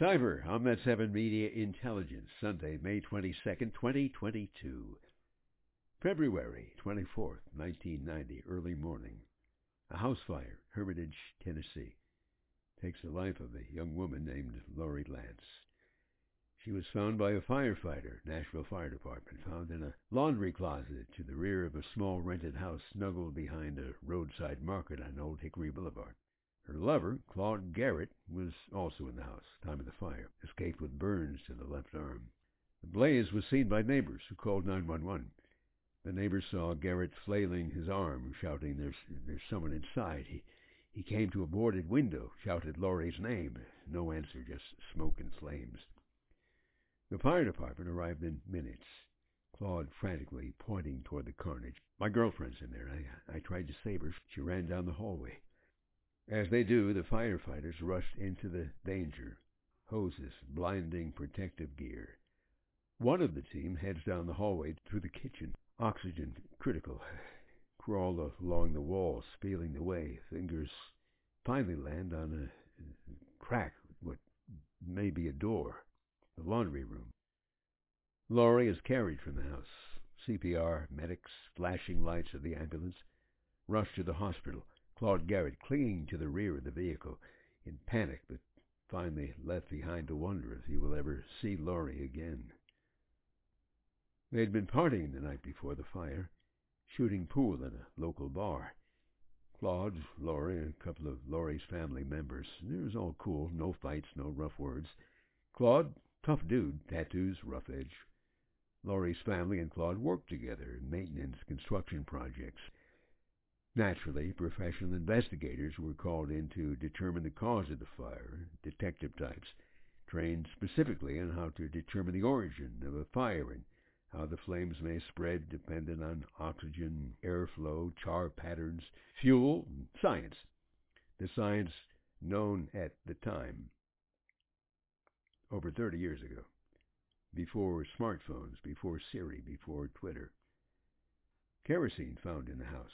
Cyber on Met 7 Media Intelligence, Sunday, May 22nd, 2022. February 24th, 1990, early morning. A house fire, Hermitage, Tennessee, takes the life of a young woman named Lorie Lance. She was found by a firefighter, Nashville Fire Department, found in a laundry closet to the rear of a small rented house snuggled behind a roadside market on Old Hickory Boulevard. Her lover, Claude Garrett, was also in the house at the time of the fire, escaped with burns to the left arm. The blaze was seen by neighbors who called 911. The neighbors saw Garrett flailing his arm, shouting, There's someone inside. He came to a boarded window, shouted Lorie's name. No answer, just smoke and flames. The fire department arrived in minutes, Claude frantically pointing toward the carnage. My girlfriend's in there. I tried to save her. She ran down the hallway. As they do, the firefighters rushed into the danger, hoses, blinding protective gear. One of the team heads down the hallway to the kitchen. Oxygen critical. Crawl along the walls, feeling the way. Fingers finally land on a crack, what may be a door, the laundry room. Lorie is carried from the house. CPR, medics, flashing lights of the ambulance, rush to the hospital. Claude Garrett clinging to the rear of the vehicle in panic, but finally left behind to wonder if he will ever see Lorie again. They had been partying the night before the fire, shooting pool at a local bar. Claude, Lorie, and a couple of Lorie's family members. It was all cool, no fights, no rough words. Claude, tough dude, tattoos, rough edge. Lorie's family and Claude worked together in maintenance construction projects. Naturally, professional investigators were called in to determine the cause of the fire, detective types, trained specifically on how to determine the origin of a fire and how the flames may spread dependent on oxygen, airflow, char patterns, fuel, and science, the science known at the time, over 30 years ago, before smartphones, before Siri, before Twitter. Kerosene found in the house,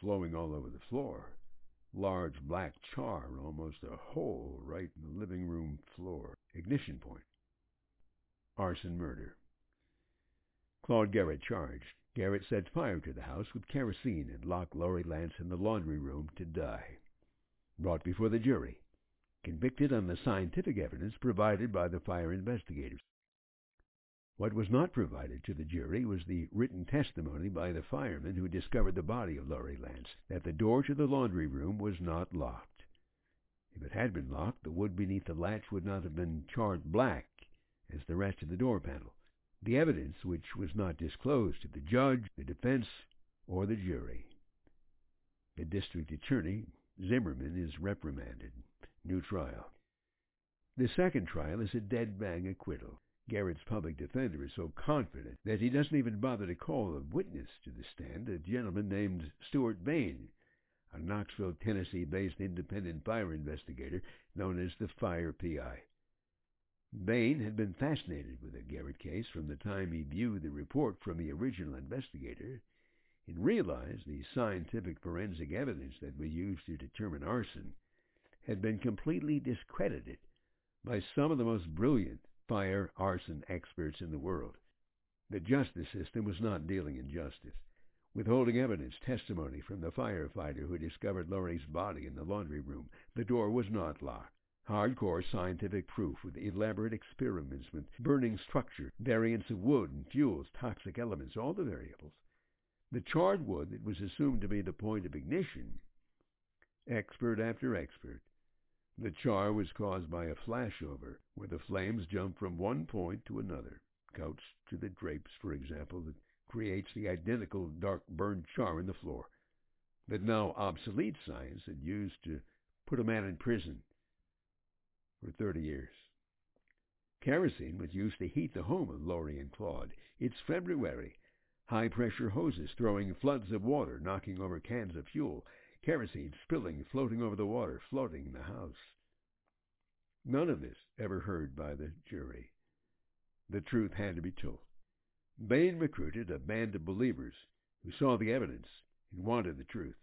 flowing all over the floor, large black char, almost a hole right in the living room floor. Ignition point. Arson murder. Claude Garrett charged. Garrett set fire to the house with kerosene and locked Lorie Lance in the laundry room to die. Brought before the jury. Convicted on the scientific evidence provided by the fire investigators. What was not provided to the jury was the written testimony by the fireman who discovered the body of Lorie Lance that the door to the laundry room was not locked. If it had been locked, the wood beneath the latch would not have been charred black as the rest of the door panel. The evidence which was not disclosed to the judge, the defense, or the jury. The district attorney, Zimmerman, is reprimanded. New trial. The second trial is a dead-bang acquittal. Garrett's public defender is so confident that he doesn't even bother to call a witness to the stand, a gentleman named Stuart Bain, a Knoxville, Tennessee-based independent fire investigator known as the Fire PI. Bain had been fascinated with the Garrett case from the time he viewed the report from the original investigator and realized the scientific forensic evidence that we used to determine arson had been completely discredited by some of the most brilliant fire arson experts in the world. The justice system was not dealing in justice, withholding evidence, testimony from the firefighter who discovered Lorie's body in the laundry room. The door was not locked. Hardcore scientific proof with elaborate experiments with burning structure, variants of wood and fuels, toxic elements, all the variables. The charred wood that was assumed to be the point of ignition, expert after expert. The char was caused by a flashover, where the flames jump from one point to another. Couch to the drapes, for example, that creates the identical dark burned char in the floor. That now obsolete science had used to put a man in prison for 30 years. Kerosene was used to heat the home of Lorie and Claude. It's February. High-pressure hoses throwing floods of water, knocking over cans of fuel. Kerosene spilling, floating over the water, flooding the house. None of this ever heard by the jury. The truth had to be told. Bain recruited a band of believers who saw the evidence and wanted the truth.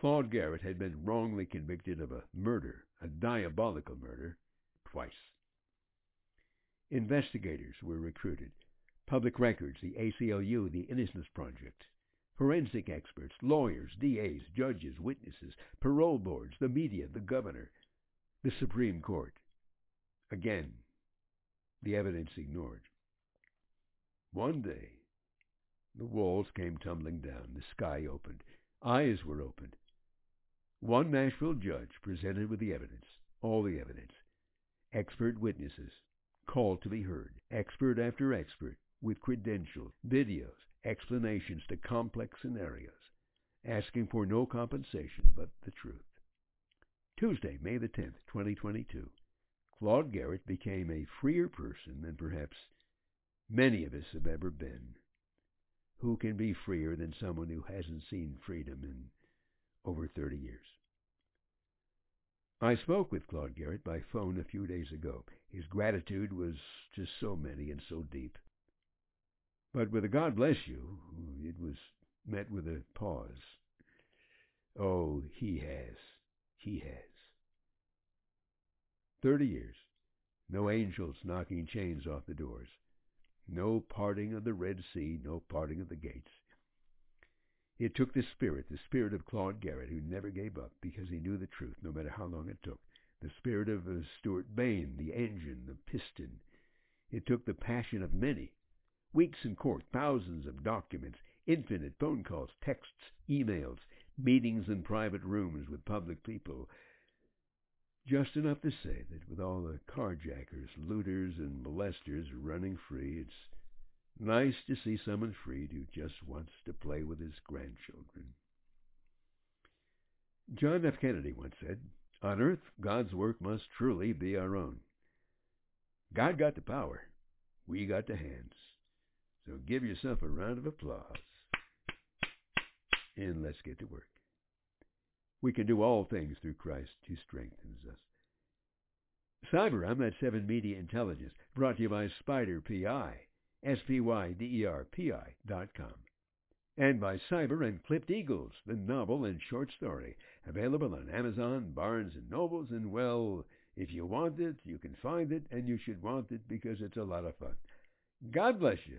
Claude Garrett had been wrongly convicted of a murder, a diabolical murder, twice. Investigators were recruited, public records, the ACLU, the Innocence Project, forensic experts, lawyers, DAs, judges, witnesses, parole boards, the media, the governor, the Supreme Court. Again, the evidence ignored. One day, the walls came tumbling down, the sky opened, eyes were opened. One Nashville judge presented with the evidence, all the evidence, expert witnesses, called to be heard, expert after expert, with credentials, videos, explanations to complex scenarios, asking for no compensation but the truth. Tuesday, May the 10th, 2022, Claude Garrett became a freer person than perhaps many of us have ever been. Who can be freer than someone who hasn't seen freedom in over 30 years? I spoke with Claude Garrett by phone a few days ago. His gratitude was just so many and so deep. But with a God bless you, it was met with a pause. Oh, he has. 30 years. No angels knocking chains off the doors. No parting of the Red Sea, no parting of the gates. It took the spirit of Claude Garrett, who never gave up because he knew the truth, no matter how long it took. The spirit of Stuart Bain, the engine, the piston. It took the passion of many. Weeks in court, thousands of documents, infinite phone calls, texts, emails, meetings in private rooms with public people. Just enough to say that with all the carjackers, looters, and molesters running free, it's nice to see someone freed who just wants to play with his grandchildren. John F. Kennedy once said, "On earth, God's work must truly be our own." God got the power. We got the hands. So give yourself a round of applause. And let's get to work. We can do all things through Christ who strengthens us. Cyber, I'm at 7 Media Intelligence, brought to you by SpiderPI. SpiderPI.com, and by Cyber and Clipped Eagles, the novel and short story, available on Amazon, Barnes & Nobles, and well, if you want it, you can find it, and you should want it because it's a lot of fun. God bless you.